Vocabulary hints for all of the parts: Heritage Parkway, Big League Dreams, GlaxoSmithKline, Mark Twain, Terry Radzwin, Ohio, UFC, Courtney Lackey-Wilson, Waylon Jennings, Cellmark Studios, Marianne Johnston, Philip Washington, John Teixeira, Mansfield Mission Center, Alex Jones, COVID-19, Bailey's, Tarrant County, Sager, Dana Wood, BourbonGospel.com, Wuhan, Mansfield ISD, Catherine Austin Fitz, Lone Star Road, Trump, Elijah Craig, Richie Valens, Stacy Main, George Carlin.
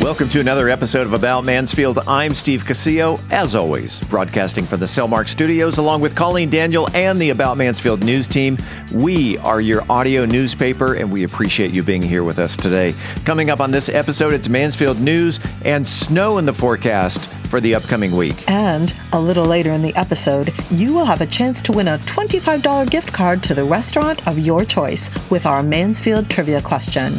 Welcome to another episode of About Mansfield. I'm Steve Casillo, as always, broadcasting from the Cellmark Studios, along with Colleen Daniel and the About Mansfield news team. We are your audio newspaper, and we appreciate you being here with us today. Coming up on this episode, it's Mansfield news and snow in the forecast for the upcoming week. And a little later in the episode, you will have a chance to win a $25 gift card to the restaurant of your choice with our Mansfield trivia question.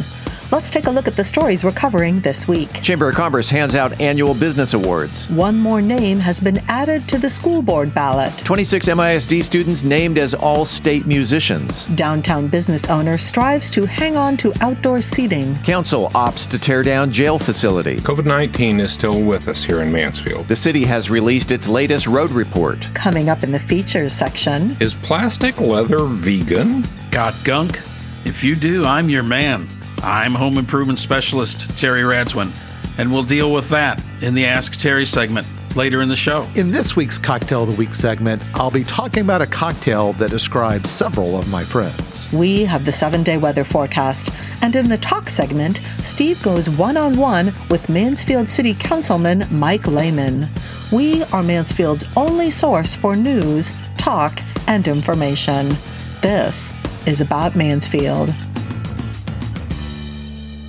Let's take a look at the stories we're covering this week. Chamber of Commerce hands out annual business awards. One more name has been added to the school board ballot. 26 MISD students named as all-state musicians. Downtown business owner strives to hang on to outdoor seating. Council opts to tear down jail facility. COVID-19 is still with us here in Mansfield. The city has released its latest road report. Coming up in the features section. Is plastic leather vegan? Got gunk? If you do, I'm your man. I'm Home Improvement Specialist Terry Radzwin, and we'll deal with that in the Ask Terry segment later in the show. In this week's Cocktail of the Week segment, I'll be talking about a cocktail that describes several of my friends. We have the 7-day weather forecast, and in the talk segment, Steve goes one-on-one with Mansfield City Councilman Mike Lehman. We are Mansfield's only source for news, talk, and information. This is About Mansfield.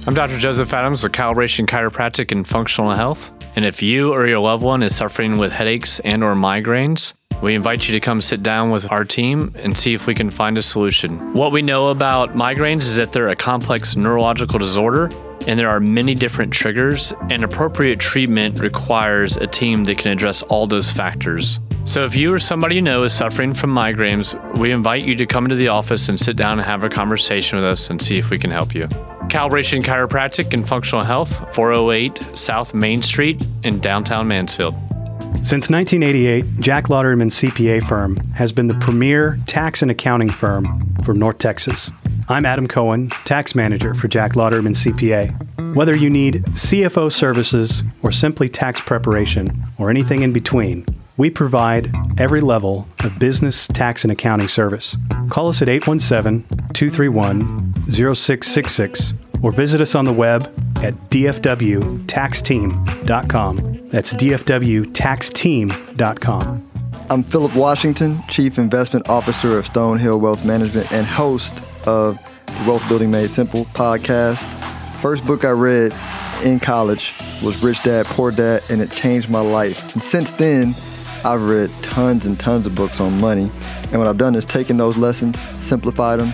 I'm Dr. Joseph Adams with Calibration Chiropractic and Functional Health, and if you or your loved one is suffering with headaches and or migraines, we invite you to come sit down with our team and see if we can find a solution. What we know about migraines is that they're a complex neurological disorder, and there are many different triggers, and appropriate treatment requires a team that can address all those factors. So if you or somebody you know is suffering from migraines, we invite you to come to the office and sit down and have a conversation with us and see if we can help you. Calibration Chiropractic and Functional Health, 408 South Main Street in downtown Mansfield. Since 1988, Jack Lauderman's CPA firm has been the premier tax and accounting firm for North Texas. I'm Adam Cohen, tax manager for Jack Lauderman CPA. Whether you need CFO services or simply tax preparation or anything in between, we provide every level of business, tax, and accounting service. Call us at 817-231-0666 or visit us on the web at dfwtaxteam.com. That's dfwtaxteam.com. I'm Philip Washington, Chief Investment Officer of Stonehill Wealth Management and host of the Wealth Building Made Simple podcast. First book I read in college was Rich Dad, Poor Dad, and it changed my life. And since then, I've read tons and tons of books on money, and what I've done is taken those lessons, simplified them,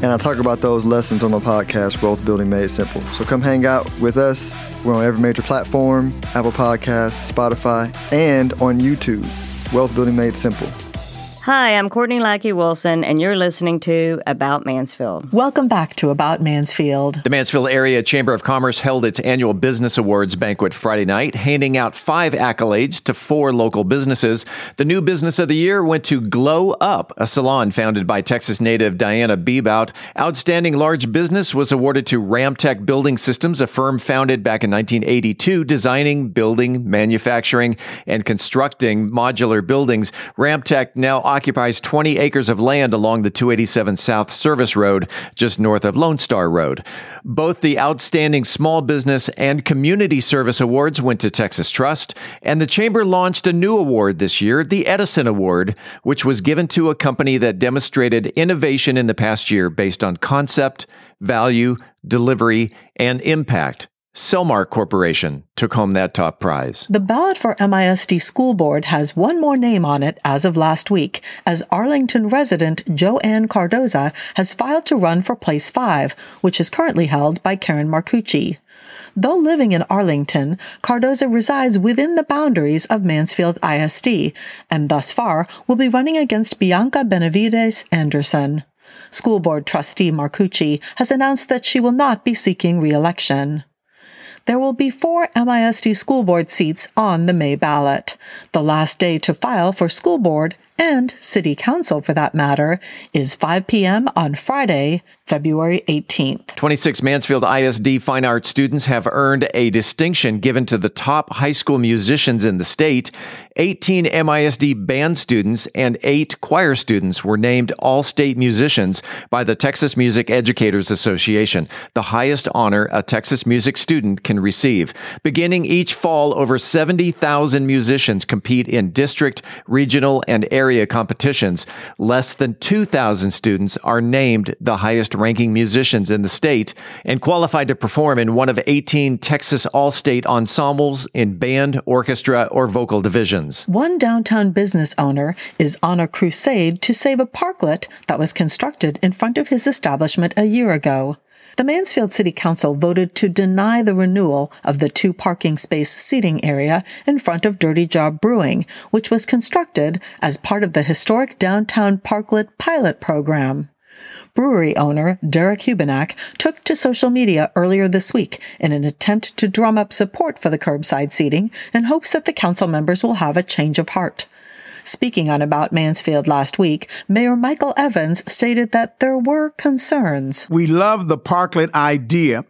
and I talk about those lessons on my podcast, Wealth Building Made Simple. So come hang out with us. We're on every major platform, Apple Podcasts, Spotify, and on YouTube, Wealth Building Made Simple. Hi, I'm Courtney Lackey-Wilson, and you're listening to About Mansfield. Welcome back to About Mansfield. The Mansfield Area Chamber of Commerce held its annual Business Awards banquet Friday night, handing out 5 accolades to 4 local businesses. The new business of the year went to Glow Up, a salon founded by Texas native Diana Bebout. Outstanding large business was awarded to Ramtech Building Systems, a firm founded back in 1982, designing, building, manufacturing, and constructing modular buildings. Ramtech now occupies 20 acres of land along the 287 South Service Road, just north of Lone Star Road. Both the Outstanding Small Business and Community Service Awards went to Texas Trust, and the Chamber launched a new award this year, the Edison Award, which was given to a company that demonstrated innovation in the past year based on concept, value, delivery, and impact. Cellmark Corporation took home that top prize. The ballot for MISD School Board has one more name on it as of last week, as Arlington resident Joanne Cardoza has filed to run for Place 5, which is currently held by Karen Marcucci. Though living in Arlington, Cardoza resides within the boundaries of Mansfield ISD, and thus far will be running against Bianca Benavides Anderson. School Board trustee Marcucci has announced that she will not be seeking re-election. There will be 4 MISD school board seats on the May ballot. The last day to file for school board, and city council for that matter, is 5 p.m. on Friday, February 18th. 26 Mansfield ISD Fine Arts students have earned a distinction given to the top high school musicians in the state, 18 MISD band students and 8 choir students were named All-State Musicians by the Texas Music Educators Association, the highest honor a Texas music student can receive. Beginning each fall, over 70,000 musicians compete in district, regional, and area competitions. Less than 2,000 students are named the highest-ranking musicians in the state and qualified to perform in one of 18 Texas All-State ensembles in band, orchestra, or vocal divisions. One downtown business owner is on a crusade to save a parklet that was constructed in front of his establishment a year ago. The Mansfield City Council voted to deny the renewal of the 2 parking space seating area in front of Dirty Job Brewing, which was constructed as part of the historic downtown parklet pilot program. Brewery owner Derek Hubenak took to social media earlier this week in an attempt to drum up support for the curbside seating in hopes that the council members will have a change of heart. Speaking on About Mansfield last week, Mayor Michael Evans stated that there were concerns. We love the parklet idea,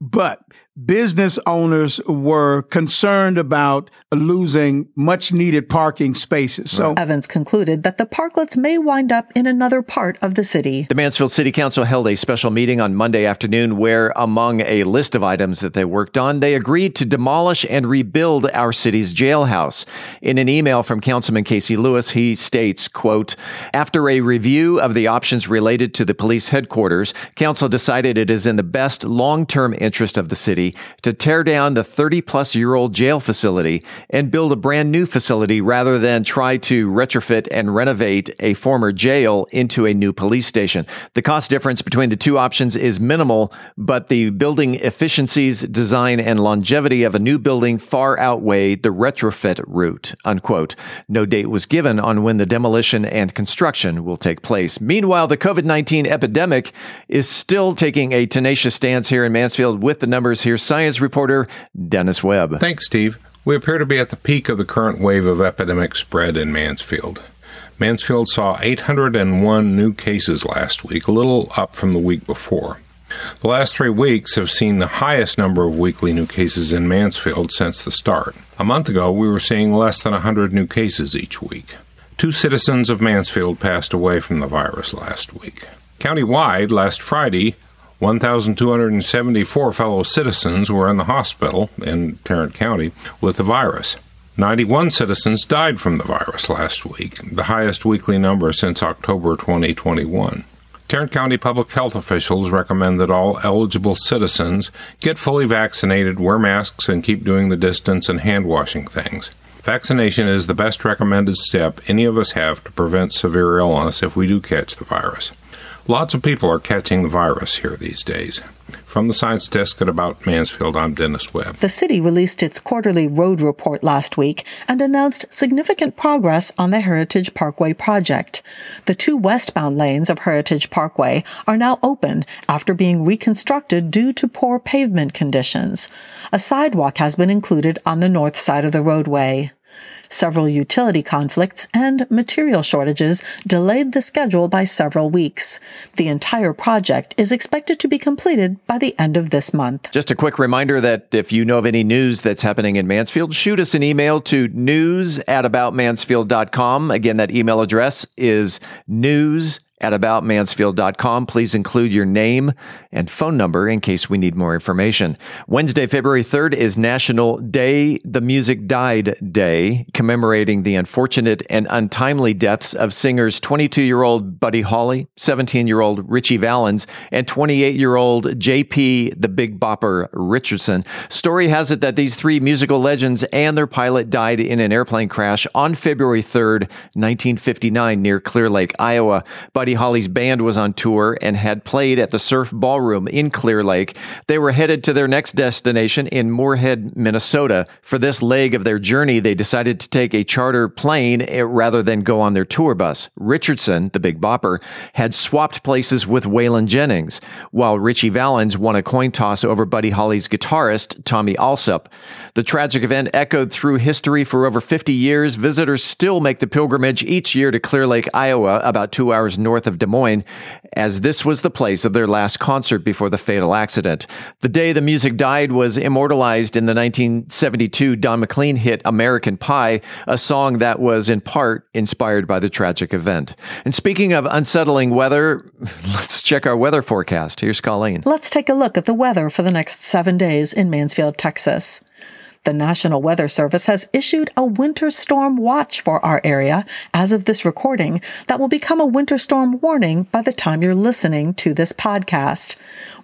but business owners were concerned about losing much-needed parking spaces. So Evans concluded that the parklets may wind up in another part of the city. The Mansfield City Council held a special meeting on Monday afternoon where, among a list of items that they worked on, they agreed to demolish and rebuild our city's jailhouse. In an email from Councilman Casey Lewis, he states, quote, "After a review of the options related to the police headquarters, Council decided it is in the best long-term interest of the city to tear down the 30-plus-year-old jail facility and build a brand-new facility rather than try to retrofit and renovate a former jail into a new police station. The cost difference between the 2 options is minimal, but the building efficiencies, design, and longevity of a new building far outweigh the retrofit route," unquote. No date was given on when the demolition and construction will take place. Meanwhile, the COVID-19 epidemic is still taking a tenacious stance here in Mansfield. With the numbers here, science reporter Dennis Webb. Thanks, Steve. We appear to be at the peak of the current wave of epidemic spread in Mansfield. Mansfield saw 801 new cases last week, a little up from the week before. The last 3 weeks have seen the highest number of weekly new cases in Mansfield since the start. A month ago, we were seeing less than 100 new cases each week. 2 citizens of Mansfield passed away from the virus last week. Countywide, last Friday, 1,274 fellow citizens were in the hospital in Tarrant County with the virus. 91 citizens died from the virus last week, the highest weekly number since October 2021. Tarrant County public health officials recommend that all eligible citizens get fully vaccinated, wear masks, and keep doing the distance and hand-washing things. Vaccination is the best recommended step any of us have to prevent severe illness if we do catch the virus. Lots of people are catching the virus here these days. From the Science Desk at About Mansfield, I'm Dennis Webb. The city released its quarterly road report last week and announced significant progress on the Heritage Parkway project. The 2 westbound lanes of Heritage Parkway are now open after being reconstructed due to poor pavement conditions. A sidewalk has been included on the north side of the roadway. Several utility conflicts and material shortages delayed the schedule by several weeks. The entire project is expected to be completed by the end of this month. Just a quick reminder that if you know of any news that's happening in Mansfield, shoot us an email to news@aboutmansfield.com. Again, that email address is news@aboutmansfield.com. Please include your name and phone number in case we need more information. Wednesday, February 3rd is National Day the Music Died Day, commemorating the unfortunate and untimely deaths of singers 22-year-old Buddy Holly, 17-year-old Richie Valens, and 28-year-old J.P. the Big Bopper Richardson. Story has it that these 3 musical legends and their pilot died in an airplane crash on February 3rd, 1959, near Clear Lake, Iowa. Buddy Holly's band was on tour and had played at the Surf Ballroom in Clear Lake. They were headed to their next destination in Moorhead, Minnesota. For this leg of their journey, they decided to take a charter plane rather than go on their tour bus. Richardson, the Big Bopper, had swapped places with Waylon Jennings, while Richie Valens won a coin toss over Buddy Holly's guitarist, Tommy Alsop. The tragic event echoed through history for over 50 years. Visitors still make the pilgrimage each year to Clear Lake, Iowa, about 2 hours north north of Des Moines, as this was the place of their last concert before the fatal accident. The Day the Music Died was immortalized in the 1972 Don McLean hit American Pie, a song that was in part inspired by the tragic event. And speaking of unsettling weather, let's check our weather forecast. Here's Colleen. Let's take a look at the weather for the next 7 days in Mansfield, Texas. The National Weather Service has issued a winter storm watch for our area as of this recording that will become a winter storm warning by the time you're listening to this podcast.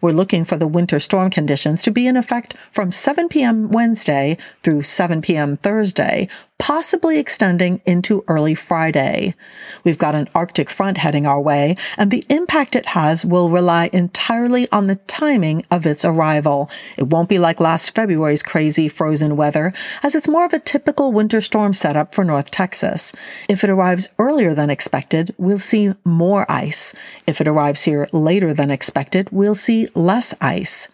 We're looking for the winter storm conditions to be in effect from 7 p.m. Wednesday through 7 p.m. Thursday, possibly extending into early Friday. We've got an Arctic front heading our way, and the impact it has will rely entirely on the timing of its arrival. It won't be like last February's crazy frozen weather, as it's more of a typical winter storm setup for North Texas. If it arrives earlier than expected, we'll see more ice. If it arrives here later than expected, we'll see less ice.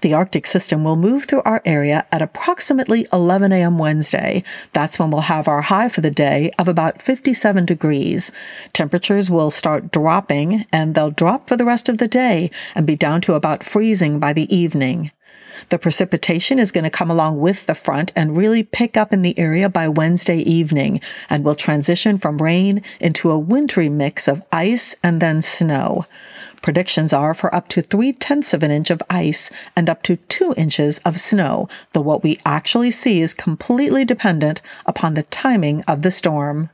The Arctic system will move through our area at approximately 11 a.m. Wednesday. That's when we'll have our high for the day of about 57 degrees. Temperatures will start dropping, and they'll drop for the rest of the day and be down to about freezing by the evening. The precipitation is going to come along with the front and really pick up in the area by Wednesday evening, and will transition from rain into a wintry mix of ice and then snow. Predictions are for up to 0.3 inches of ice and up to 2 inches of snow, though what we actually see is completely dependent upon the timing of the storm.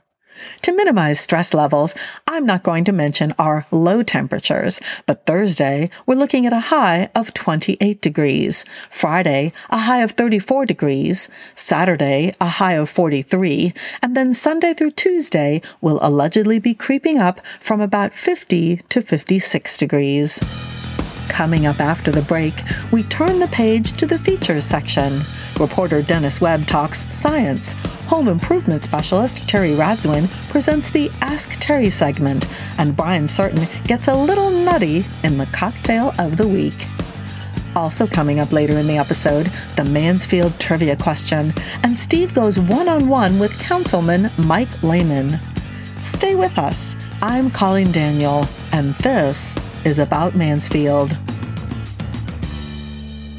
To minimize stress levels, I'm not going to mention our low temperatures, but Thursday, we're looking at a high of 28 degrees, Friday, a high of 34 degrees, Saturday, a high of 43, and then Sunday through Tuesday will allegedly be creeping up from about 50 to 56 degrees. Coming up after the break, we turn the page to the features section. Reporter Dennis Webb talks science. Home improvement specialist Terry Radzwin presents the Ask Terry segment. And Brian Certain gets a little nutty in the cocktail of the week. Also coming up later in the episode, the Mansfield trivia question. And Steve goes one-on-one with Councilman Mike Lehman. Stay with us. I'm Colleen Daniel, and this is About Mansfield.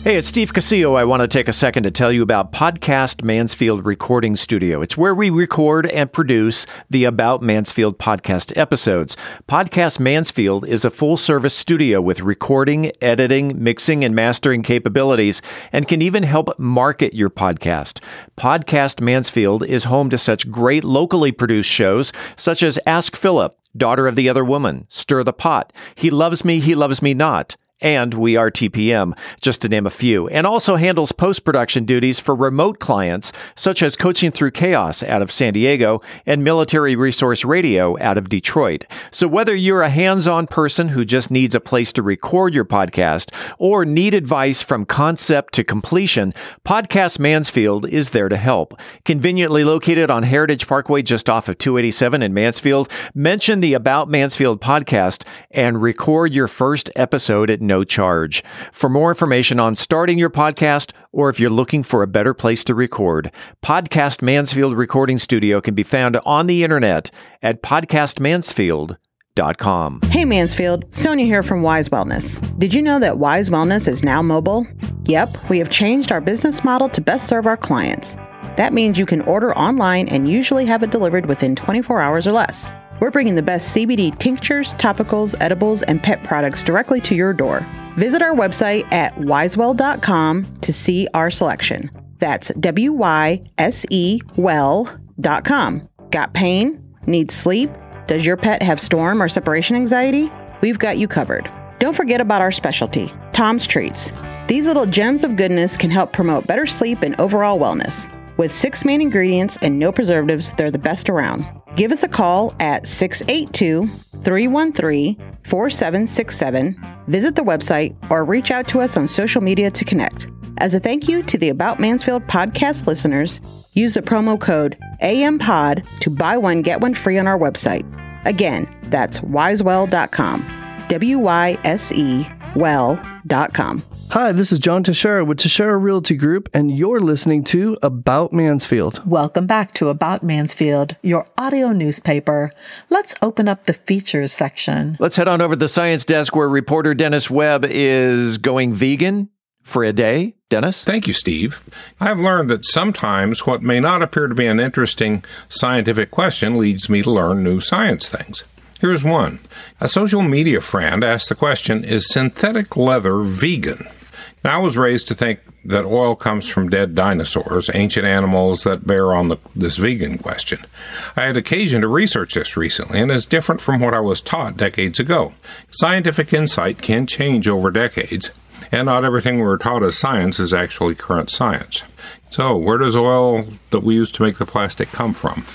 Hey, it's Steve Casillo. I want to take a second to tell you about Podcast Mansfield Recording Studio. It's where we record and produce the About Mansfield podcast episodes. Podcast Mansfield is a full-service studio with recording, editing, mixing, and mastering capabilities, and can even help market your podcast. Podcast Mansfield is home to such great locally produced shows such as Ask Philip, Daughter of the Other Woman, Stir the Pot, He Loves Me Not, and We Are TPM, just to name a few, and also handles post-production duties for remote clients, such as Coaching Through Chaos out of San Diego and Military Resource Radio out of Detroit. So whether you're a hands-on person who just needs a place to record your podcast or need advice from concept to completion, Podcast Mansfield is there to help. Conveniently located on Heritage Parkway just off of 287 in Mansfield, mention the About Mansfield podcast and record your first episode at no charge. For more information on starting your podcast, or if you're looking for a better place to record, Podcast Mansfield Recording Studio can be found on the internet at podcastmansfield.com. Hey Mansfield, Sonia here from Wise Wellness. Did you know that Wise Wellness is now mobile? Yep, we have changed our business model to best serve our clients. That means you can order online and usually have it delivered within 24 hours or less. We're bringing the best CBD tinctures, topicals, edibles, and pet products directly to your door. Visit our website at wisewell.com to see our selection. That's wysewell.com. Got pain? Need sleep? Does your pet have storm or separation anxiety? We've got you covered. Don't forget about our specialty, Tom's Treats. These little gems of goodness can help promote better sleep and overall wellness. With 6 main ingredients and no preservatives, they're the best around. Give us a call at 682-313-4767, visit the website, or reach out to us on social media to connect. As a thank you to the About Mansfield podcast listeners, use the promo code AMPOD to buy one, get one free on our website. Again, that's wisewell.com, W-Y-S-E-well.com. Hi, this is John Teixeira with Teixeira Realty Group, and you're listening to About Mansfield. Welcome back to About Mansfield, your audio newspaper. Let's open up the features section. Let's head on over to the science desk where reporter Dennis Webb is going vegan for a day. Dennis? Thank you, Steve. I've learned that sometimes what may not appear to be an interesting scientific question leads me to learn new science things. Here's one. A social media friend asked the question, is synthetic leather vegan? Now, I was raised to think that oil comes from dead dinosaurs, ancient animals that bear on this vegan question. I had occasion to research this recently, and it's different from what I was taught decades ago. Scientific insight can change over decades, and not everything we're taught as science is actually current science. So, where does oil that we use to make the plastic come from?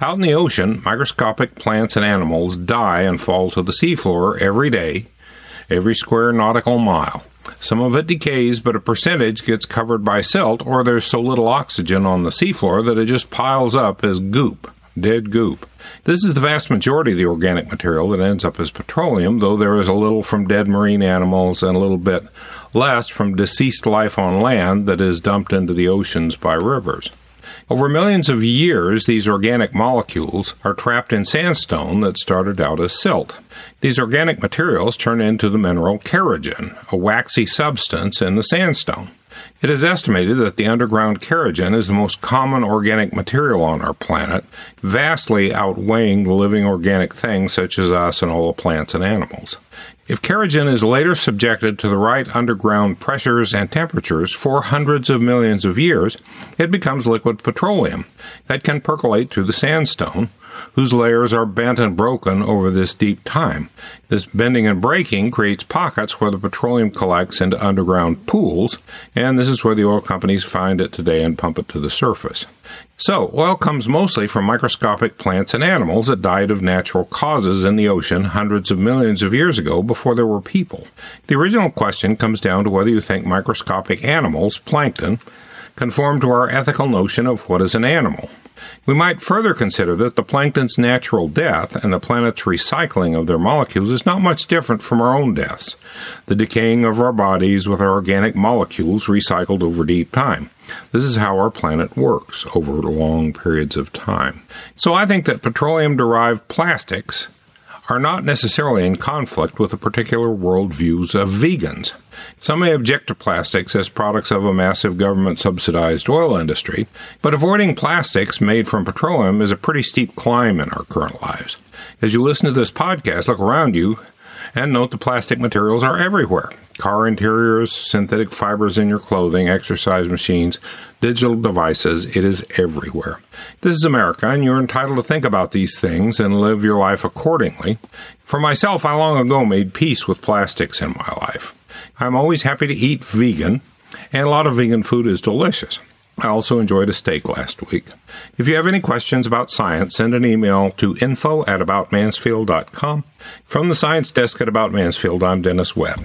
Out in the ocean, microscopic plants and animals die and fall to the seafloor every day, every square nautical mile. Some of it decays, but a percentage gets covered by silt, or there's so little oxygen on the seafloor that it just piles up as goop, dead goop. This is the vast majority of the organic material that ends up as petroleum, though there is a little from dead marine animals and a little bit less from deceased life on land that is dumped into the oceans by rivers. Over millions of years, these organic molecules are trapped in sandstone that started out as silt. These organic materials turn into the mineral kerogen, a waxy substance in the sandstone. It is estimated that the underground kerogen is the most common organic material on our planet, vastly outweighing the living organic things such as us and all the plants and animals. If kerogen is later subjected to the right underground pressures and temperatures for hundreds of millions of years, it becomes liquid petroleum that can percolate through the sandstone, whose layers are bent and broken over this deep time. This bending and breaking creates pockets where the petroleum collects into underground pools, and this is where the oil companies find it today and pump it to the surface. So, oil comes mostly from microscopic plants and animals that died of natural causes in the ocean hundreds of millions of years ago before there were people. The original question comes down to whether you think microscopic animals, plankton, conform to our ethical notion of what is an animal. We might further consider that the plankton's natural death and the planet's recycling of their molecules is not much different from our own deaths, the decaying of our bodies with our organic molecules recycled over deep time. This is how our planet works over long periods of time. So I think that petroleum-derived plastics are not necessarily in conflict with the particular worldviews of vegans. Some may object to plastics as products of a massive government-subsidized oil industry, but avoiding plastics made from petroleum is a pretty steep climb in our current lives. As you listen to this podcast, look around you and note the plastic materials are everywhere. Car interiors, synthetic fibers in your clothing, exercise machines, digital devices, it is everywhere. This is America, and you're entitled to think about these things and live your life accordingly. For myself, I long ago made peace with plastics in my life. I'm always happy to eat vegan, and a lot of vegan food is delicious. I also enjoyed a steak last week. If you have any questions about science, send an email to info@aboutmansfield.com. From the science desk at About Mansfield, I'm Dennis Webb.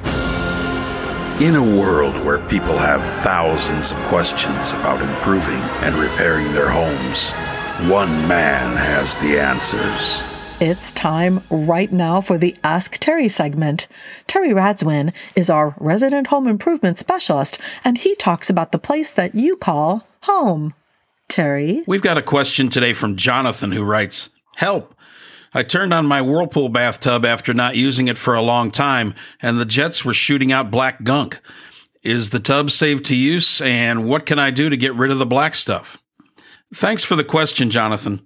In a world where people have thousands of questions about improving and repairing their homes, one man has the answers. It's time right now for the Ask Terry segment. Terry Radzwin is our resident home improvement specialist, and he talks about the place that you call home. Terry? We've got a question today from Jonathan, who writes, help! I turned on my Whirlpool bathtub after not using it for a long time, and the jets were shooting out black gunk. Is the tub safe to use, and what can I do to get rid of the black stuff? Thanks for the question, Jonathan.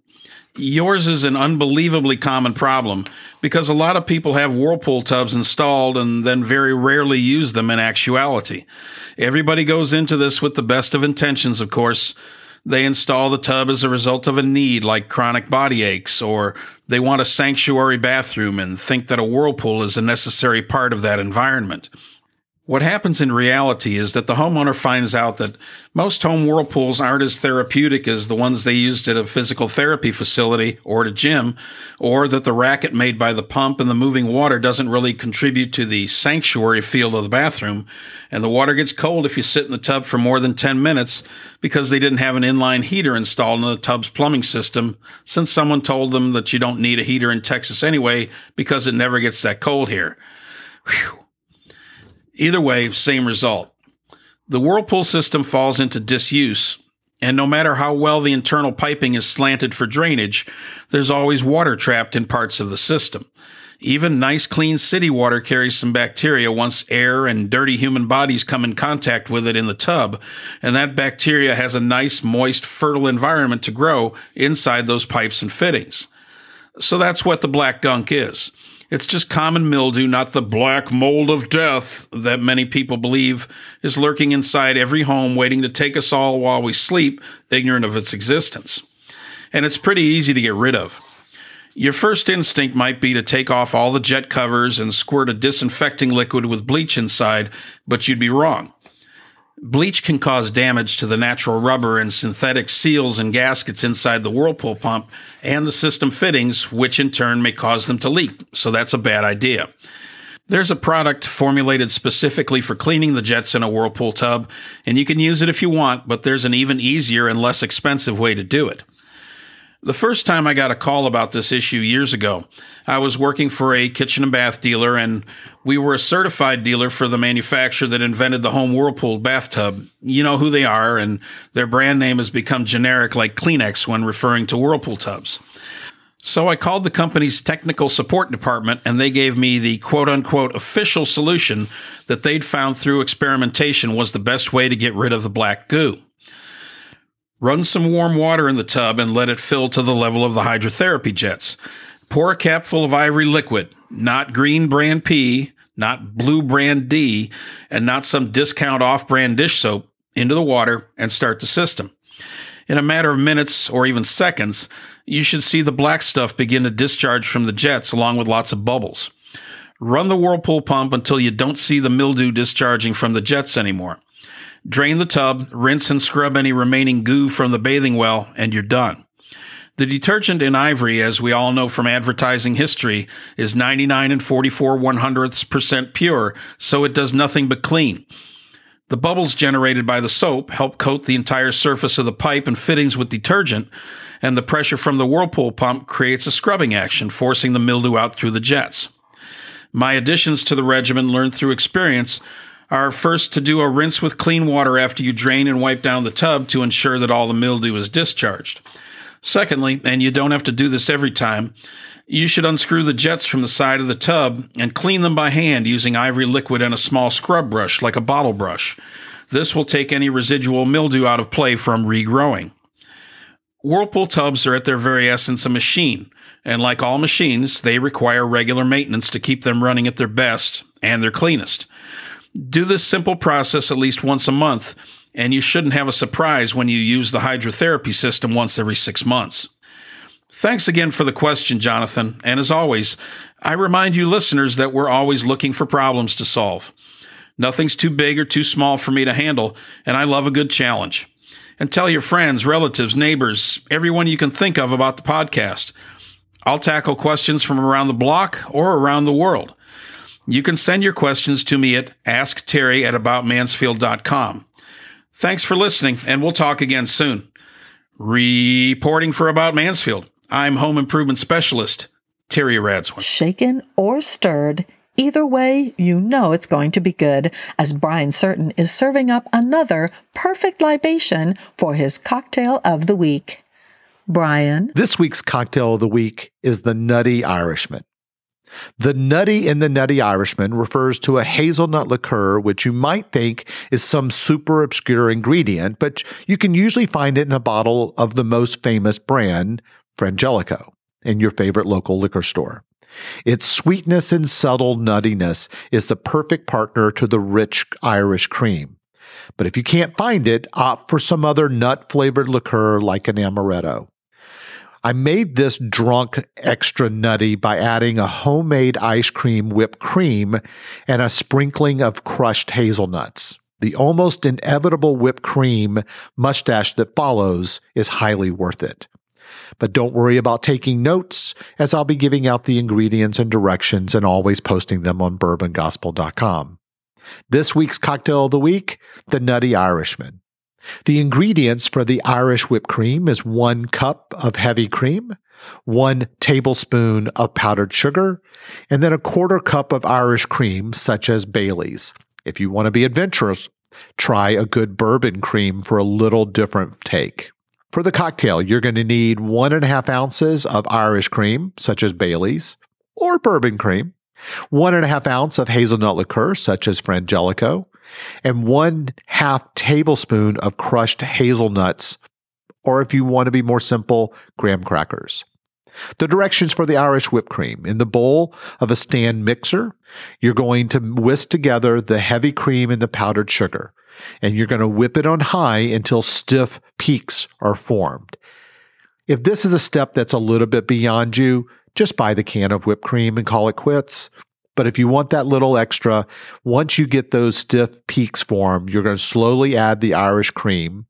Yours is an unbelievably common problem because a lot of people have Whirlpool tubs installed and then very rarely use them in actuality. Everybody goes into this with the best of intentions, of course. They install the tub as a result of a need like chronic body aches, or they want a sanctuary bathroom and think that a Whirlpool is a necessary part of that environment. What happens in reality is that the homeowner finds out that most home Whirlpools aren't as therapeutic as the ones they used at a physical therapy facility or at a gym, or that the racket made by the pump and the moving water doesn't really contribute to the sanctuary feel of the bathroom, and the water gets cold if you sit in the tub for more than 10 minutes because they didn't have an inline heater installed in the tub's plumbing system, since someone told them that you don't need a heater in Texas anyway because it never gets that cold here. Whew. Either way, same result. The Whirlpool system falls into disuse, and no matter how well the internal piping is slanted for drainage, there's always water trapped in parts of the system. Even nice, clean city water carries some bacteria once air and dirty human bodies come in contact with it in the tub, and that bacteria has a nice, moist, fertile environment to grow inside those pipes and fittings. So that's what the black gunk is. It's just common mildew, not the black mold of death that many people believe is lurking inside every home waiting to take us all while we sleep, ignorant of its existence. And it's pretty easy to get rid of. Your first instinct might be to take off all the jet covers and squirt a disinfecting liquid with bleach inside, but you'd be wrong. Bleach can cause damage to the natural rubber and synthetic seals and gaskets inside the Whirlpool pump and the system fittings, which in turn may cause them to leak, so that's a bad idea. There's a product formulated specifically for cleaning the jets in a Whirlpool tub, and you can use it if you want, but there's an even easier and less expensive way to do it. The first time I got a call about this issue years ago, I was working for a kitchen and bath dealer, and we were a certified dealer for the manufacturer that invented the home Whirlpool bathtub. You know who they are, and their brand name has become generic like Kleenex when referring to Whirlpool tubs. So I called the company's technical support department, and they gave me the quote-unquote official solution that they'd found through experimentation was the best way to get rid of the black goo. Run some warm water in the tub and let it fill to the level of the hydrotherapy jets. Pour a capful of Ivory liquid, not green brand P, not blue brand D, and not some discount off-brand dish soap, into the water and start the system. In a matter of minutes or even seconds, you should see the black stuff begin to discharge from the jets along with lots of bubbles. Run the Whirlpool pump until you don't see the mildew discharging from the jets anymore. Drain the tub, rinse and scrub any remaining goo from the bathing well, and you're done. The detergent in Ivory, as we all know from advertising history, is 99.44% pure, so it does nothing but clean. The bubbles generated by the soap help coat the entire surface of the pipe and fittings with detergent, and the pressure from the Whirlpool pump creates a scrubbing action, forcing the mildew out through the jets. My additions to the regimen learned through experience are first to do a rinse with clean water after you drain and wipe down the tub to ensure that all the mildew is discharged. Secondly, and you don't have to do this every time, you should unscrew the jets from the side of the tub and clean them by hand using Ivory liquid and a small scrub brush like a bottle brush. This will take any residual mildew out of play from regrowing. Whirlpool tubs are at their very essence a machine, and like all machines, they require regular maintenance to keep them running at their best and their cleanest. Do this simple process at least once a month, and you shouldn't have a surprise when you use the hydrotherapy system once every 6 months. Thanks again for the question, Jonathan, and as always, I remind you listeners that we're always looking for problems to solve. Nothing's too big or too small for me to handle, and I love a good challenge. And tell your friends, relatives, neighbors, everyone you can think of about the podcast. I'll tackle questions from around the block or around the world. You can send your questions to me at askterry@aboutmansfield.com. Thanks for listening, and we'll talk again soon. Reporting for About Mansfield, I'm Home Improvement Specialist Terry Radzwin. Shaken or stirred, either way, you know it's going to be good, as Brian Certain is serving up another perfect libation for his Cocktail of the Week. Brian? This week's Cocktail of the Week is the Nutty Irishman. The nutty in the Nutty Irishman refers to a hazelnut liqueur, which you might think is some super obscure ingredient, but you can usually find it in a bottle of the most famous brand, Frangelico, in your favorite local liquor store. Its sweetness and subtle nuttiness is the perfect partner to the rich Irish cream. But if you can't find it, opt for some other nut-flavored liqueur like an amaretto. I made this drunk extra nutty by adding a homemade ice cream whipped cream and a sprinkling of crushed hazelnuts. The almost inevitable whipped cream mustache that follows is highly worth it. But don't worry about taking notes, as I'll be giving out the ingredients and directions and always posting them on bourbongospel.com. This week's Cocktail of the Week, the Nutty Irishman. The ingredients for the Irish whipped cream is 1 cup of heavy cream, 1 tablespoon of powdered sugar, and then 1/4 cup of Irish cream, such as Bailey's. If you want to be adventurous, try a good bourbon cream for a little different take. For the cocktail, you're going to need 1.5 ounces of Irish cream, such as Bailey's, or bourbon cream, 1.5 ounces of hazelnut liqueur, such as Frangelico, and 1/2 tablespoon of crushed hazelnuts, or if you want to be more simple, graham crackers. The directions for the Irish whipped cream. In the bowl of a stand mixer, you're going to whisk together the heavy cream and the powdered sugar, and you're going to whip it on high until stiff peaks are formed. If this is a step that's a little bit beyond you, just buy the can of whipped cream and call it quits. But if you want that little extra, once you get those stiff peaks formed, you're going to slowly add the Irish cream.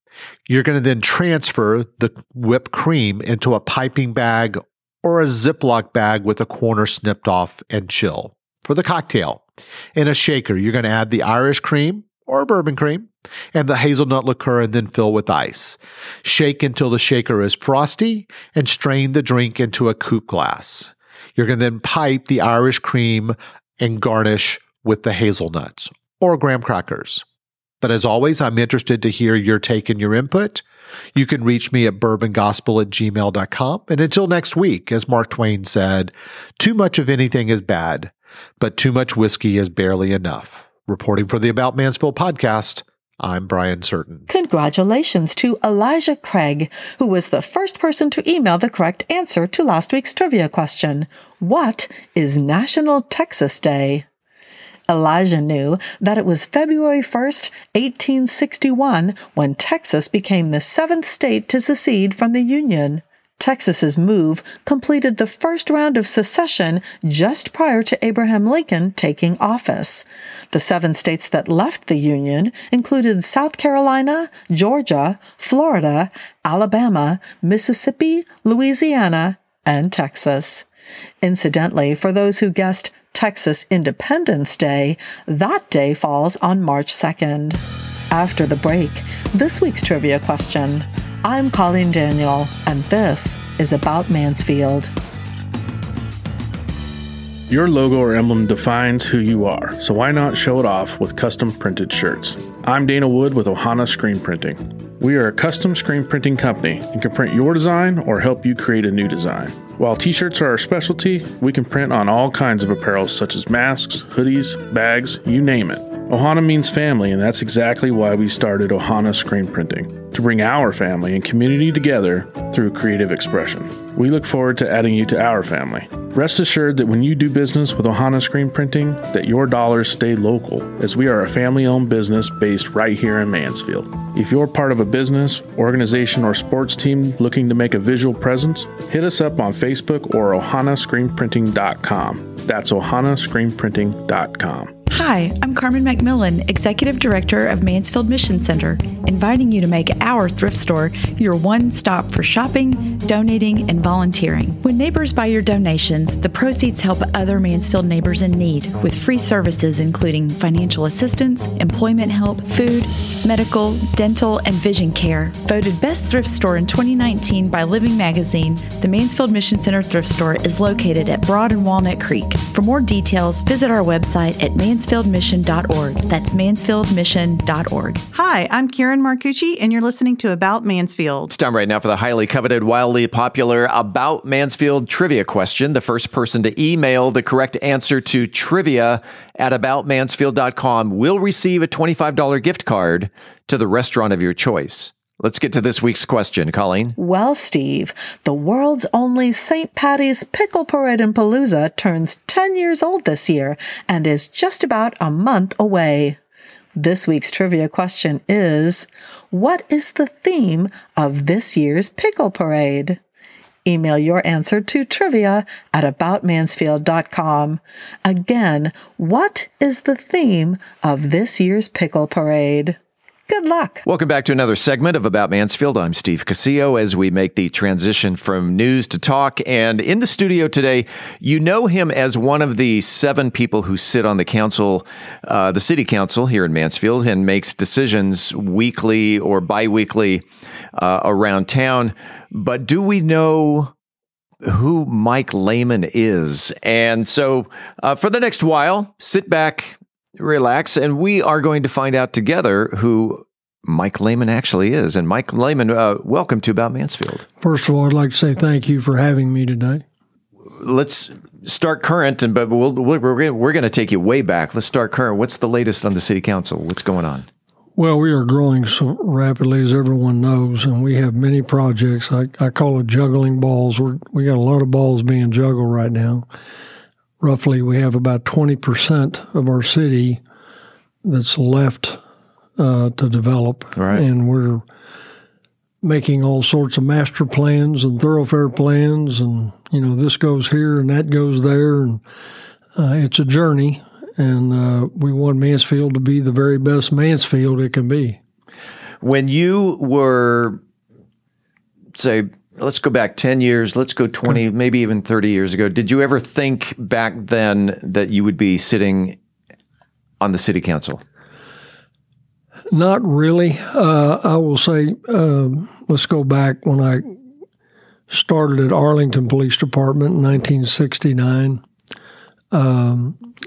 You're going to then transfer the whipped cream into a piping bag or a Ziploc bag with a corner snipped off and chill. For the cocktail, in a shaker, you're going to add the Irish cream or bourbon cream and the hazelnut liqueur and then fill with ice. Shake until the shaker is frosty and strain the drink into a coupe glass. You're going to then pipe the Irish cream and garnish with the hazelnuts or graham crackers. But as always, I'm interested to hear your take and your input. You can reach me at bourbongospel@gmail.com. And until next week, as Mark Twain said, too much of anything is bad, but too much whiskey is barely enough. Reporting for the About Mansfield podcast, I'm Brian Certain. Congratulations to Elijah Craig, who was the first person to email the correct answer to last week's trivia question. What is National Texas Day? Elijah knew that it was February 1st, 1861, when Texas became the 7th state to secede from the Union. Texas's move completed the first round of secession just prior to Abraham Lincoln taking office. The 7 states that left the Union included South Carolina, Georgia, Florida, Alabama, Mississippi, Louisiana, and Texas. Incidentally, for those who guessed Texas Independence Day, that day falls on March 2nd. After the break, this week's trivia question. I'm Colleen Daniel, and this is About Mansfield. Your logo or emblem defines who you are, so why not show it off with custom printed shirts? I'm Dana Wood with Ohana Screen Printing. We are a custom screen printing company and can print your design or help you create a new design. While t-shirts are our specialty, we can print on all kinds of apparel such as masks, hoodies, bags, you name it. Ohana means family, and that's exactly why we started Ohana Screen Printing, to bring our family and community together through creative expression. We look forward to adding you to our family. Rest assured that when you do business with Ohana Screen Printing, that your dollars stay local, as we are a family-owned business based right here in Mansfield. If you're part of a business, organization, or sports team looking to make a visual presence, hit us up on Facebook or ohanascreenprinting.com. That's ohanascreenprinting.com. Hi, I'm Carmen McMillan, Executive Director of Mansfield Mission Center, inviting you to make our thrift store your one stop for shopping, donating, and volunteering. When neighbors buy your donations, the proceeds help other Mansfield neighbors in need with free services including financial assistance, employment help, food, medical, dental, and vision care. Voted Best Thrift Store in 2019 by Living Magazine, the Mansfield Mission Center Thrift Store is located at Broad and Walnut Creek. For more details, visit our website at mansfieldmission.org. That's mansfieldmission.org. Hi, I'm Karen Marcucci, and you're listening to About Mansfield. It's time right now for the highly coveted, wildly popular About Mansfield trivia question. The first person to email the correct answer to trivia@aboutmansfield.com will receive a $25 gift card to the restaurant of your choice. Let's get to this week's question, Colleen. Well, Steve, the world's only St. Patty's Pickle Parade in Palooza turns 10 years old this year and is just about a month away. This week's trivia question is, what is the theme of this year's Pickle Parade? Email your answer to trivia@aboutmansfield.com. Again, what is the theme of this year's Pickle Parade? Good luck. Welcome back to another segment of About Mansfield. I'm Steve Casillo as we make the transition from news to talk. And in the studio today, you know him as one of the 7 people who sit on the council, the city council here in Mansfield, and makes decisions weekly or biweekly around town. But do we know who Mike Lehman is? And so for the next while, sit back, relax, and we are going to find out together who Mike Lehman actually is. And Mike Lehman, welcome to About Mansfield. First of all, I'd like to say thank you for having me today. Let's start current, and but we're going to take you way back. Let's start current. What's the latest on the City Council? What's going on? Well, we are growing so rapidly, as everyone knows, and we have many projects. I call it juggling balls. We got a lot of balls being juggled right now. Roughly, we have about 20% of our city that's left to develop, right. And we're making all sorts of master plans and thoroughfare plans, and this goes here and that goes there, and it's a journey. And we want Mansfield to be the very best Mansfield it can be. When you were, say, let's go back 10 years, let's go 20, maybe even 30 years ago, did you ever think back then that you would be sitting on the city council? Not really. I will say, let's go back when I started at Arlington Police Department in 1969.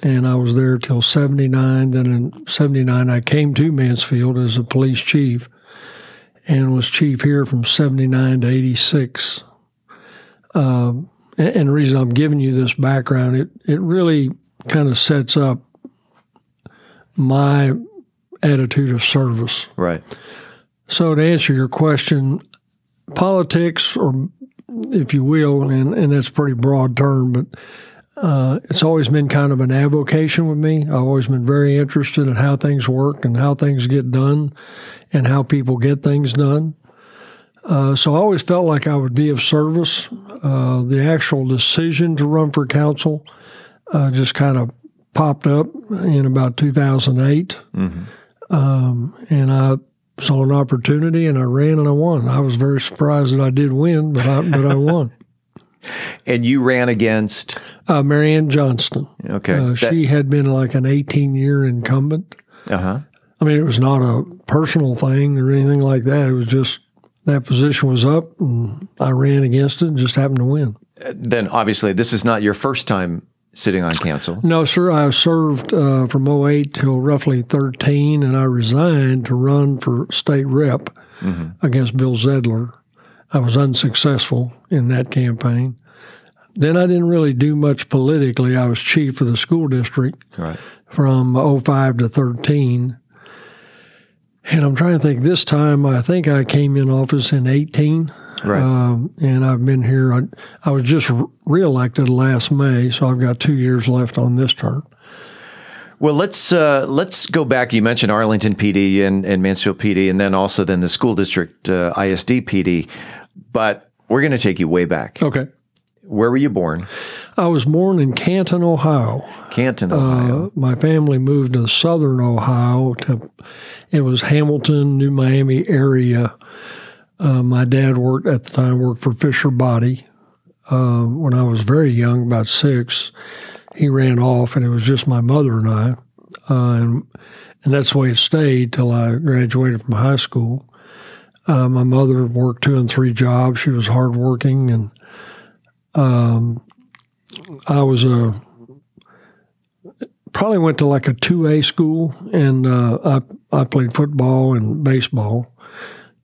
And I was there till 79. Then in 79, I came to Mansfield as a police chief and was chief here from 79 to 86. And the reason I'm giving you this background, it really kind of sets up my attitude of service. Right. So to answer your question, politics, or if you will, and that's a pretty broad term, but it's always been kind of an avocation with me. I've always been very interested in how things work and how things get done and how people get things done. So I always felt like I would be of service. The actual decision to run for council just kind of popped up in about 2008. Mm-hmm. And I saw an opportunity and I ran and I won. I was very surprised that I did win, but I won. And you ran against? Marianne Johnston. Okay. She had been like an 18-year incumbent. Uh-huh. I mean, it was not a personal thing or anything like that. It was just that position was up, and I ran against it and just happened to win. Then, obviously, this is not your first time sitting on council. No, sir. I served from 08 till roughly 13, and I resigned to run for state rep against Bill Zedler. I was unsuccessful in that campaign. Then I didn't really do much politically. I was chief of the school district from 05 to 13. And I'm trying to think, this time I think I came in office in 18. Right. And I've been here. I was just reelected last May, so I've got 2 years left on this term. Well, let's go back. You mentioned Arlington PD and Mansfield PD, and then the school district ISD PD. But we're going to take you way back. Okay. Where were you born? I was born in Canton, Ohio. Canton, Ohio. My family moved to southern Ohio. It was Hamilton, New Miami area. My dad worked for Fisher Body when I was very young, about six. He ran off, and it was just my mother and I, and that's the way it stayed till I graduated from high school. My mother worked 2 and 3 jobs. She was hardworking, and I was probably went to like a 2A school, and I played football and baseball.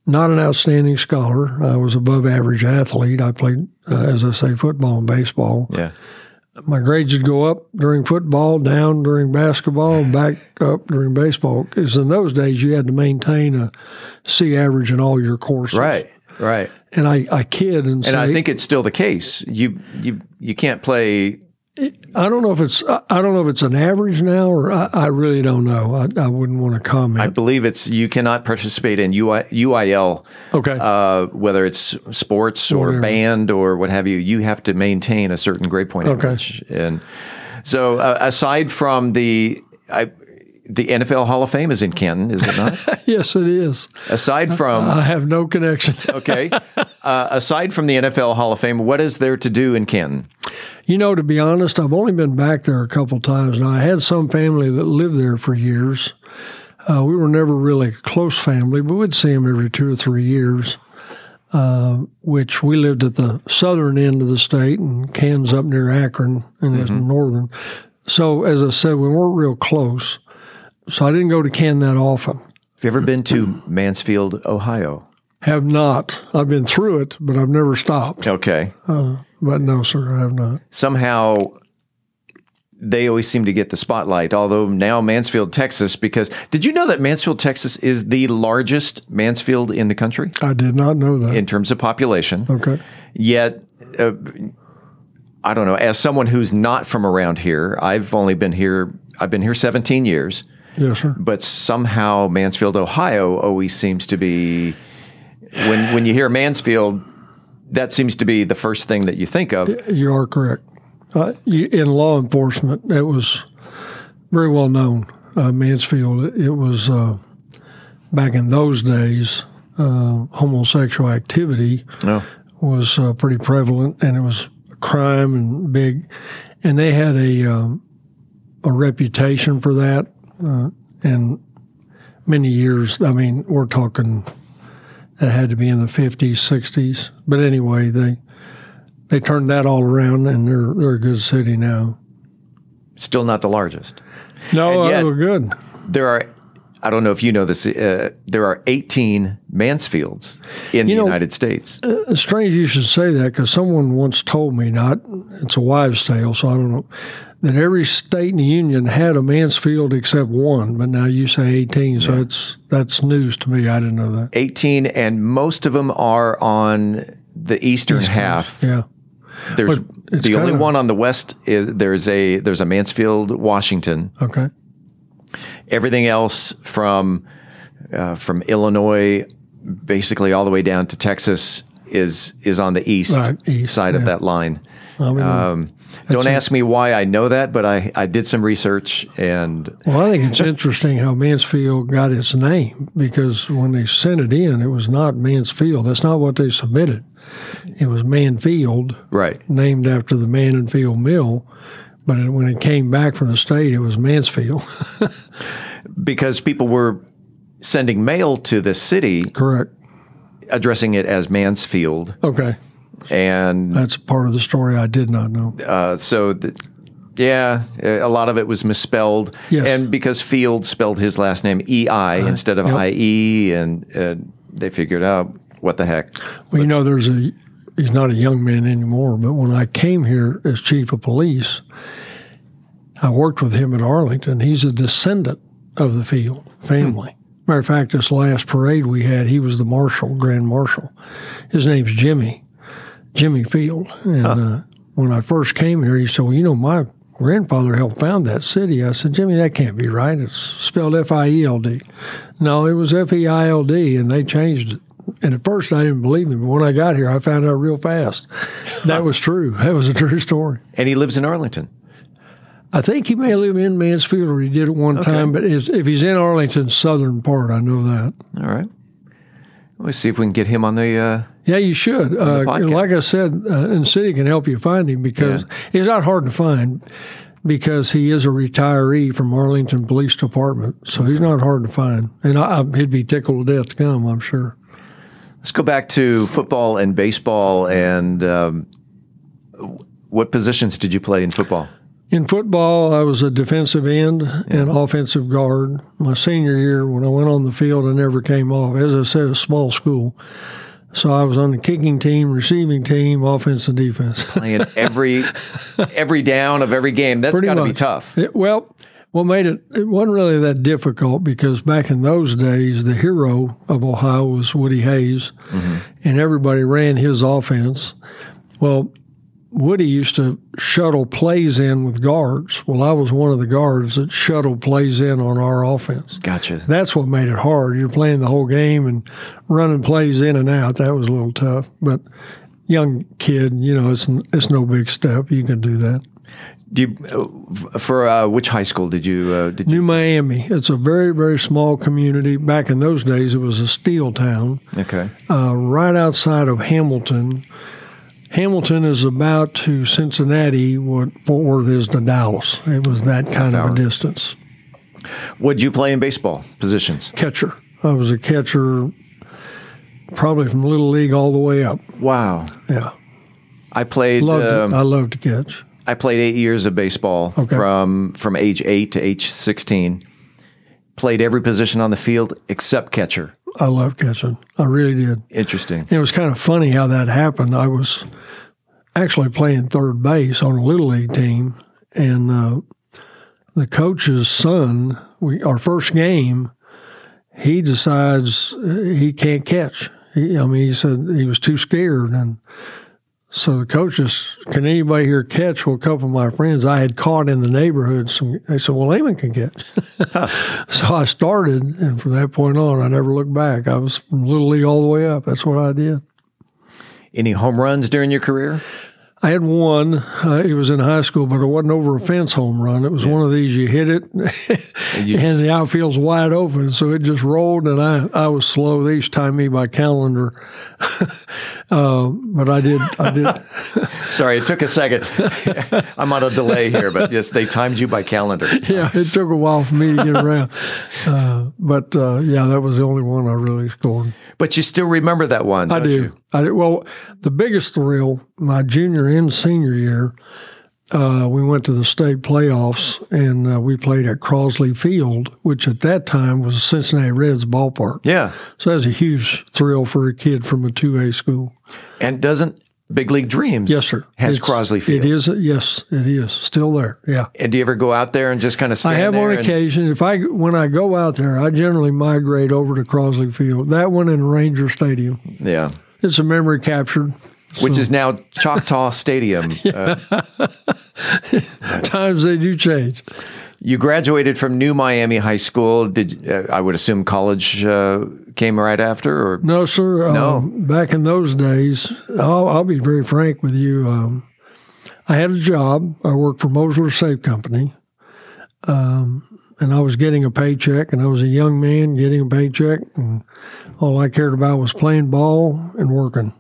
Not an outstanding scholar. I was above average athlete. I played, as I say, football and baseball. Yeah. My grades would go up during football, down during basketball, back up during baseball. Because in those days, you had to maintain a C average in all your courses. Right, right. And I kid and say— And I think it's still the case. You can't play— I don't know if it's an average now, or I really don't know. I wouldn't want to comment. I believe it's you cannot participate in UIL. Okay. Whether it's sports or whatever, band or what have you, you have to maintain a certain grade point average. Okay. And so, aside from the NFL Hall of Fame is in Canton, is it not? Yes, it is. Aside from... I have no connection. Okay. Aside from the NFL Hall of Fame, what is there to do in Canton? To be honest, I've only been back there a couple times. Now, I had some family that lived there for years. We were never really a close family, but we'd see them every 2 or 3 years, which we lived at the southern end of the state, and Canton's up near Akron, and it's northern. So, as I said, we weren't real close. So I didn't go to Canton that often. Have you ever been to Mansfield, Ohio? Have not. I've been through it, but I've never stopped. Okay. But no, sir, I have not. Somehow, they always seem to get the spotlight, although now Mansfield, Texas, because did you know that Mansfield, Texas is the largest Mansfield in the country? I did not know that. In terms of population. Okay. Yet, I don't know, as someone who's not from around here, I've been here 17 years. Yes, sir. But somehow Mansfield, Ohio always seems to be... When you hear Mansfield, that seems to be the first thing that you think of. You are correct. In law enforcement, it was very well known. Mansfield, it was, back in those days, homosexual activity was pretty prevalent, and it was a crime and big. And they had a reputation for that. And many years, I mean, we're talking... That had to be in the 50s, 60s. But anyway, they turned that all around, and they're a good city now. Still not the largest. No, we're good. There are, I don't know if you know this, there are 18 Mansfields in the United States. Strange you should say that, because someone once told me, it's a wives' tale, so I don't know, that every state in the union had a Mansfield except one, but now you say 18, so that's news to me. I didn't know that. 18, and most of them are on the eastern half. Yeah, there's the only one on the west is there's a Mansfield, Washington. Okay, everything else from Illinois, basically all the way down to Texas, is on the east side of that line. Don't ask me why I know that, but I did some research. Well, I think it's interesting how Mansfield got its name, because when they sent it in, it was not Mansfield. That's not what they submitted. It was Manfield, right? Named after the Man and Field Mill. But when it came back from the state, it was Mansfield. Because people were sending mail to the city. Correct. Addressing it as Mansfield. Okay. And that's part of the story I did not know. A lot of it was misspelled. Yes. And because Field spelled his last name E-I instead of I-E, and they figured out what the heck. Well, he's not a young man anymore, but when I came here as chief of police, I worked with him at Arlington. He's a descendant of the Field family. Matter of fact, this last parade we had, he was the grand marshal. His name's Jimmy Field. And when I first came here, he said, well, my grandfather helped found that city. I said, Jimmy, that can't be right. It's spelled F-I-E-L-D. No, it was F-E-I-L-D, and they changed it. And at first I didn't believe him, but when I got here, I found out real fast. That was true. That was a true story. And he lives in Arlington. I think he may live in Mansfield, or he did at one time, but if he's in Arlington's southern part, I know that. All right. Let's see if we can get him on the Yeah, you should. Like I said, and the city can help you find him, because he's not hard to find, because he is a retiree from Arlington Police Department, so he's not hard to find. And he'd be tickled to death to come, I'm sure. Let's go back to football and baseball, and what positions did you play in football? In football, I was a defensive end and offensive guard. My senior year, when I went on the field, I never came off. As I said, a small school. So I was on the kicking team, receiving team, offense and defense. Playing every down of every game. That's got to be tough. It wasn't really that difficult, because back in those days, the hero of Ohio was Woody Hayes, and everybody ran his offense. Well, Woody used to shuttle plays in with guards. Well, I was one of the guards that shuttled plays in on our offense. Gotcha. That's what made it hard. You're playing the whole game and running plays in and out. That was a little tough. But young kid, it's no big step. You can do that. For which high school did you? New Miami. It's a very, very small community. Back in those days, it was a steel town. Okay. Right outside of Hamilton. Hamilton is about to Cincinnati what Fort Worth is to Dallas. It was that kind of a distance. What did you play in baseball positions? Catcher. I was a catcher probably from Little League all the way up. Wow. Yeah. I loved to catch. I played 8 years of baseball from age 8 to age 16, Played every position on the field except catcher. I love catching. I really did. Interesting. It was kind of funny how that happened. I was actually playing third base on a Little League team, and the coach's son, our first game, he decides he can't catch. He said he was too scared. And so the coaches, can anybody here catch? Well, a couple of my friends I had caught in the neighborhood. They said, well, Lehman can catch. So I started, and from that point on, I never looked back. I was from Little League all the way up. That's what I did. Any home runs during your career? I had one. It was in high school, but it wasn't over a fence home run. It was one of these, you hit it, and the outfield's wide open. So it just rolled, and I was slow. They used to time me by calendar. But I did. Sorry, it took a second. I'm on a delay here, but yes, they timed you by calendar. Yeah, it took a while for me to get around. That was the only one I really scored. But you still remember that one, don't you? I do. Well, the biggest thrill, my junior and senior year, we went to the state playoffs, and we played at Crosley Field, which at that time was the Cincinnati Reds ballpark. Yeah. So that was a huge thrill for a kid from a 2A school. And doesn't Big League Dreams has Crosley Field? It is. Yes, it is. Still there, yeah. And do you ever go out there and just kind of stand there? I have on occasion. When I go out there, I generally migrate over to Crosley Field. That one in Ranger Stadium. Yeah. It's a memory captured. Which is now Choctaw Stadium. Times they do change. You graduated from New Miami High School. I would assume college came right after? Or? No, sir. No. Back in those days, I'll be very frank with you. I had a job. I worked for Mosler Safe Company, and I was getting a paycheck, and I was a young man getting a paycheck, and all I cared about was playing ball and working.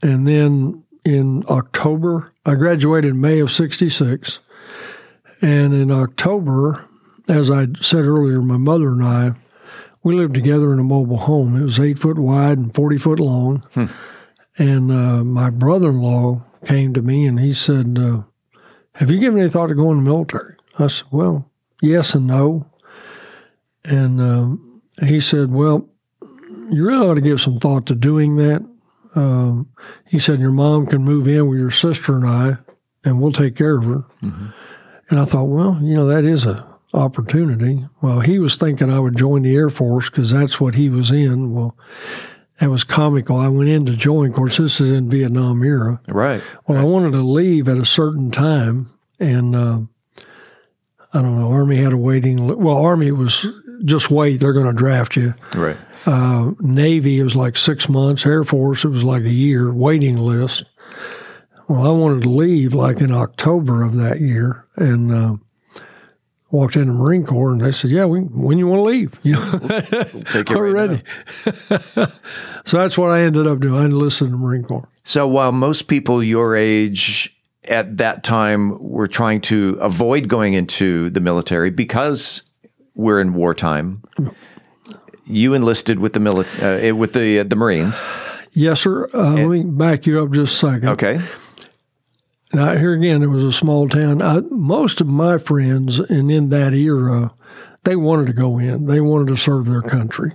And then in October, I graduated in May of 66. And in October, as I said earlier, my mother and I, we lived together in a mobile home. It was 8 foot wide and 40 foot long. And my brother-in-law came to me and he said, have you given any thought to going to the military? I said, well, yes and no. And he said, well, you really ought to give some thought to doing that. He said, your mom can move in with your sister and I, and we'll take care of her. Mm-hmm. And I thought, well, that is an opportunity. Well, he was thinking I would join the Air Force because that's what he was in. Well, that was comical. I went in to join. Of course, this is in Vietnam era. Right. Well, I wanted to leave at a certain time, and I don't know, Army had a waiting list. Well, Army was... just wait, they're going to draft you. Right. Navy, it was like 6 months. Air Force, it was like a year waiting list. Well, I wanted to leave like in October of that year and walked into the Marine Corps, and they said, yeah, when you want to leave? We'll take it already. Right. So that's what I ended up doing. I enlisted in the Marine Corps. So while most people your age at that time were trying to avoid going into the military because we're in wartime. You enlisted with the the Marines. Yes, sir. Let me back you up just a second. Okay. Now, here again, it was a small town. Most of my friends in that era, they wanted to go in. They wanted to serve their country.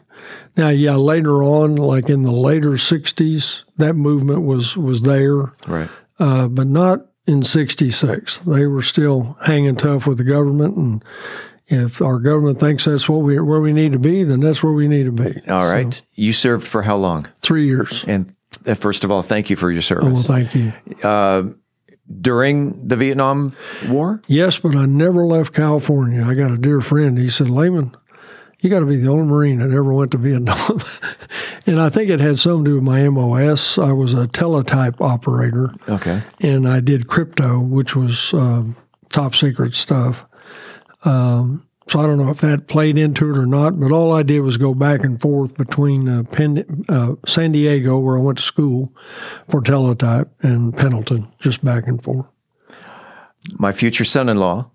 Now, yeah, later on, like in the later 60s, that movement was there. Right. But not in 66. They were still hanging tough with the government, and if our government thinks that's where we need to be, then that's where we need to be. All right. So, you served for how long? 3 years. And first of all, thank you for your service. Oh, well, thank you. During the Vietnam War? Yes, but I never left California. I got a dear friend. He said, Lehman, you got to be the only Marine that ever went to Vietnam. And I think it had something to do with my MOS. I was a teletype operator. Okay. And I did crypto, which was top secret stuff. So I don't know if that played into it or not, but all I did was go back and forth between San Diego, where I went to school for teletype, and Pendleton, just back and forth. My future son-in-law,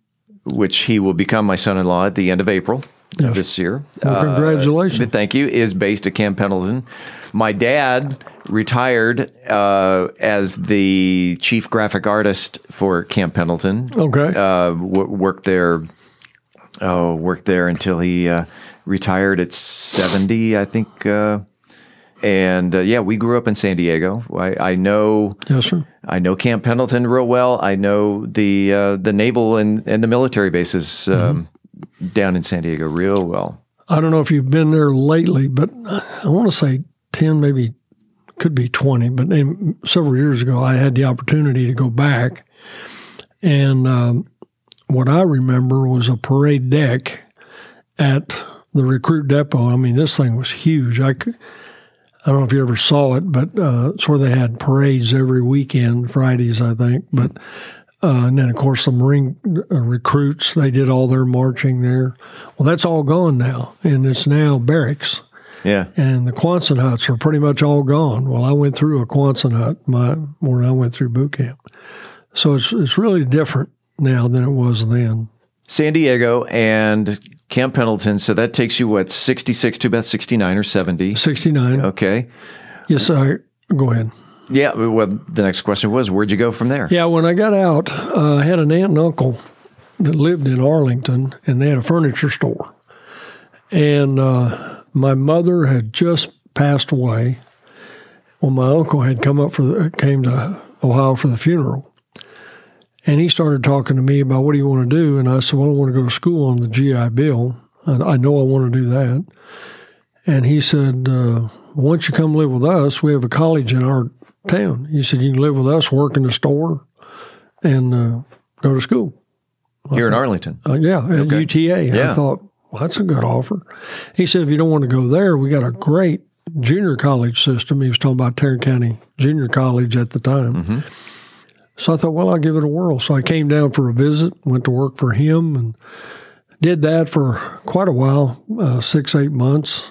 which he will become my son-in-law at the end of April of this year. Well, congratulations. Thank you, is based at Camp Pendleton. My dad retired as the chief graphic artist for Camp Pendleton. Okay. Worked there worked there until he retired at 70, I think. And yeah, we grew up in San Diego. I know, yes, sir. I know Camp Pendleton real well. I know the naval and the military bases down in San Diego real well. I don't know if you've been there lately, but I want to say 10, maybe could be 20, but several years ago I had the opportunity to go back. And what I remember was a parade deck at the recruit depot. I mean, this thing was huge. I don't know if you ever saw it, but it's where they had parades every weekend, Fridays, I think. But and then, of course, the Marine recruits, they did all their marching there. Well, that's all gone now, and it's now barracks. Yeah. And the Quonset huts are pretty much all gone. Well, I went through a Quonset hut when I went through boot camp. So it's really different now than it was then. San Diego and Camp Pendleton, so that takes you, what, 66 to about 69 or 70? 69. Okay. Yes, sir. Go ahead. Yeah, well, the next question was, where'd you go from there? Yeah, when I got out, I had an aunt and uncle that lived in Arlington, and they had a furniture store. And my mother had just passed away. Well, my uncle had came to Ohio for the funeral. And he started talking to me about, what do you want to do? And I said, well, I want to go to school on the GI Bill. And I know I want to do that. And he said, why don't you come live with us? We have a college in our town. He said, you can live with us, work in the store, and go to school. Here in Arlington? Yeah, at UTA. Yeah. I thought, well, that's a good offer. He said, if you don't want to go there, we got a great junior college system. He was talking about Tarrant County Junior College at the time. Mm-hmm. So I thought, well, I'll give it a whirl. So I came down for a visit, went to work for him, and did that for quite a while, 6-8 months.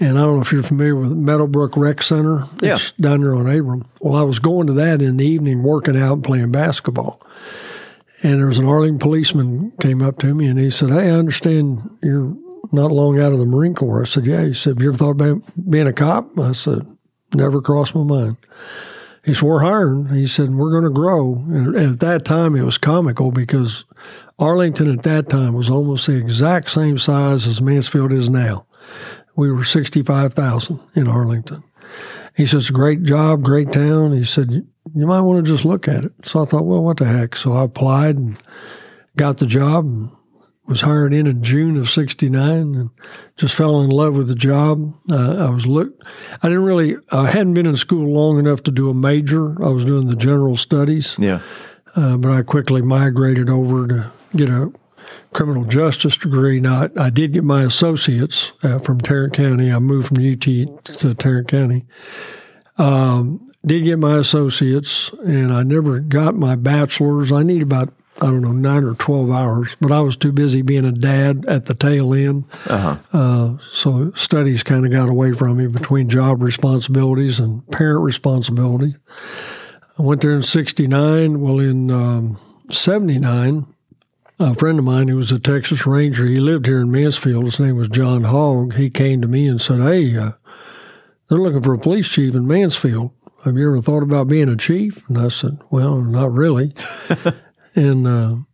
And I don't know if you're familiar with Meadowbrook Rec Center. Yeah. It's down there on Abram. Well, I was going to that in the evening, working out and playing basketball. And there was an Arlington policeman came up to me, and he said, hey, I understand you're not long out of the Marine Corps. I said, yeah. He said, have you ever thought about being a cop? I said, never crossed my mind. He said, we're hiring. He said, we're going to grow. And at that time, it was comical because Arlington at that time was almost the exact same size as Mansfield is now. We were 65,000 in Arlington. He says, great job, great town. He said, you might want to just look at it. So I thought, well, what the heck? So I applied and got the job and was hired in June of 69 and just fell in love with the job. I hadn't been in school long enough to do a major. I was doing the general studies. Yeah. But I quickly migrated over to get a criminal justice degree. Now, I did get my associates from Tarrant County. I moved from UT to Tarrant County. Did get my associates, and I never got my bachelor's. I need about, 9 or 12 hours, but I was too busy being a dad at the tail end. Uh-huh. So studies kind of got away from me between job responsibilities and parent responsibility. I went there in 69. Well, in 79, a friend of mine who was a Texas Ranger, he lived here in Mansfield. His name was John Hogg. He came to me and said, hey, they're looking for a police chief in Mansfield. Have you ever thought about being a chief? And I said, well, not really. And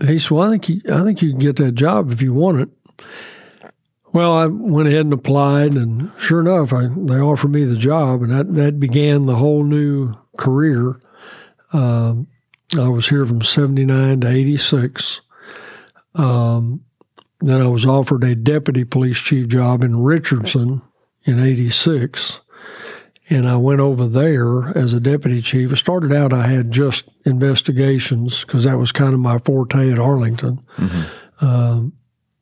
he said, well, I think you can get that job if you want it. Well, I went ahead and applied, and sure enough, they offered me the job, and that began the whole new career. I was here from 79 to 86. Then I was offered a deputy police chief job in Richardson in 86. And I went over there as a deputy chief. It started out I had just investigations because that was kind of my forte at Arlington. Mm-hmm.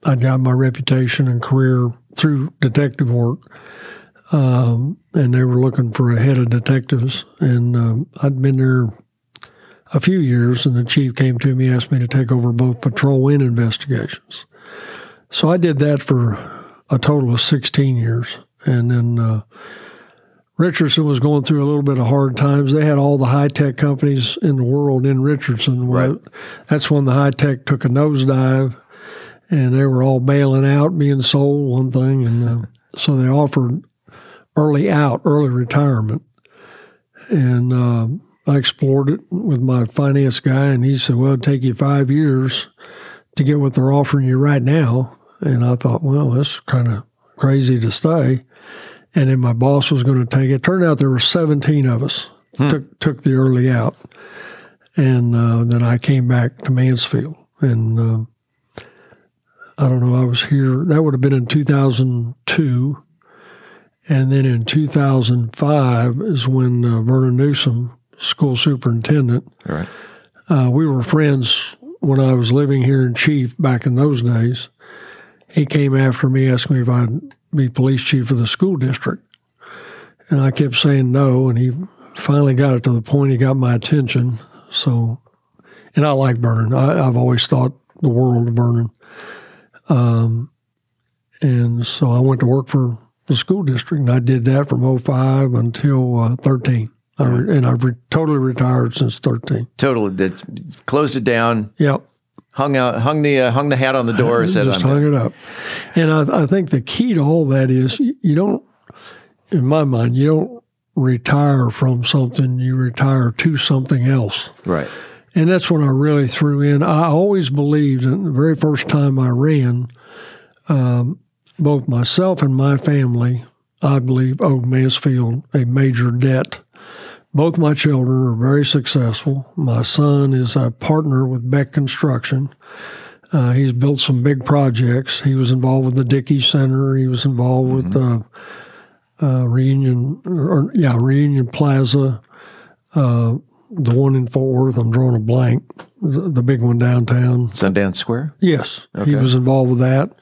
I got my reputation and career through detective work. And they were looking for a head of detectives. And I'd been there a few years, and the chief came to me, asked me to take over both patrol and investigations. So I did that for a total of 16 years. And then Richardson was going through a little bit of hard times. They had all the high-tech companies in the world in Richardson. Right. That's when the high-tech took a nosedive, and they were all bailing out, being sold, one thing. And so they offered early retirement. And I explored it with my finance guy, and he said, well, it'll take you 5 years to get what they're offering you right now. And I thought, well, that's kind of crazy to stay. And then my boss was going to take it. Turned out there were 17 of us. Took the early out. And then I came back to Mansfield. And I don't know, I was here. That would have been in 2002. And then in 2005 is when Vernon Newsom, school superintendent, right. We were friends when I was living here in Chief back in those days. He came after me, asked me if I'd be police chief of the school district. And I kept saying no, and he finally got it to the point he got my attention. So, and I like Vernon. I've always thought the world of Vernon. And so I went to work for the school district, and I did that from 05 until 13. And I've totally retired since 13. Totally. Closed it down. Yep. Hung the hat on the door. And said, hung it up. And I think the key to all that is you don't, in my mind, you don't retire from something, you retire to something else. Right. And that's when I really threw in. I always believed, and the very first time I ran, both myself and my family, I believe, owed Mansfield a major debt. Both my children are very successful. My son is a partner with Beck Construction. He's built some big projects. He was involved with the Dickey Center. He was involved with Reunion Plaza, the one in Fort Worth. I'm drawing a blank. The big one downtown. Sundance Square? Yes. Okay. He was involved with that.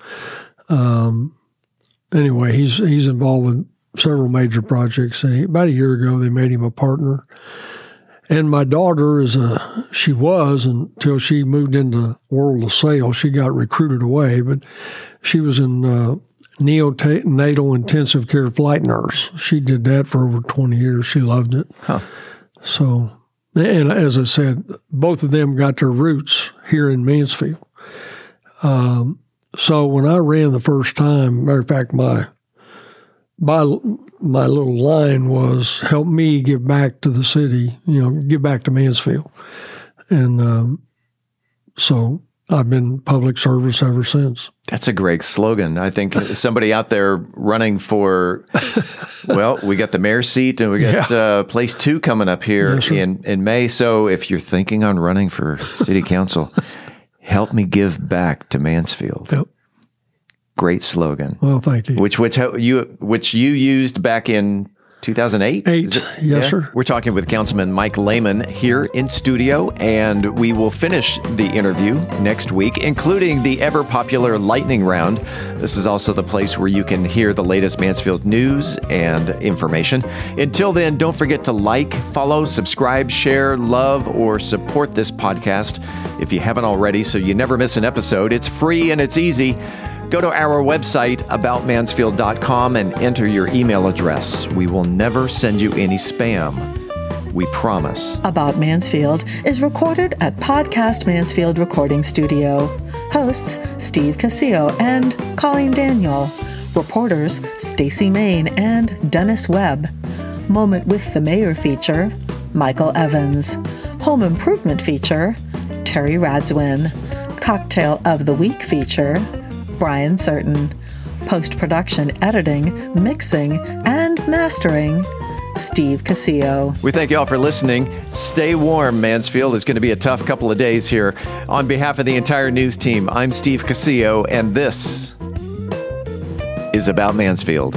Anyway, he's involved with several major projects. And about a year ago, they made him a partner. And my daughter she was, until she moved into World of Sale, she got recruited away, but she was in neonatal intensive care flight nurse. She did that for over 20 years. She loved it. Huh. So, and as I said, both of them got their roots here in Mansfield. So when I ran the first time, matter of fact, my little line was, help me give back to the city, give back to Mansfield. And so I've been public service ever since. That's a great slogan. I think somebody out there running for, well, we got the mayor's seat and we got place 2 coming up here in May. So if you're thinking on running for city council, help me give back to Mansfield. Yep. Great slogan. Well, thank you. Which you used back in 2008? Yes, sir. We're talking with Councilman Mike Lehman here in studio, and we will finish the interview next week, including the ever-popular lightning round. This is also the place where you can hear the latest Mansfield news and information. Until then, don't forget to like, follow, subscribe, share, love, or support this podcast if you haven't already, so you never miss an episode. It's free and it's easy. Go to our website, aboutmansfield.com, and enter your email address. We will never send you any spam. We promise. About Mansfield is recorded at Podcast Mansfield Recording Studio. Hosts, Steve Casillo and Colleen Daniel. Reporters, Stacy Main and Dennis Webb. Moment with the Mayor feature, Michael Evans. Home Improvement feature, Terry Radzwin. Cocktail of the Week feature, Brian Certain. Post-production editing, mixing, and mastering, Steve Casillo. We thank you all for listening. Stay warm, Mansfield. It's going to be a tough couple of days here. On behalf of the entire news team, I'm Steve Casillo, and this is About Mansfield.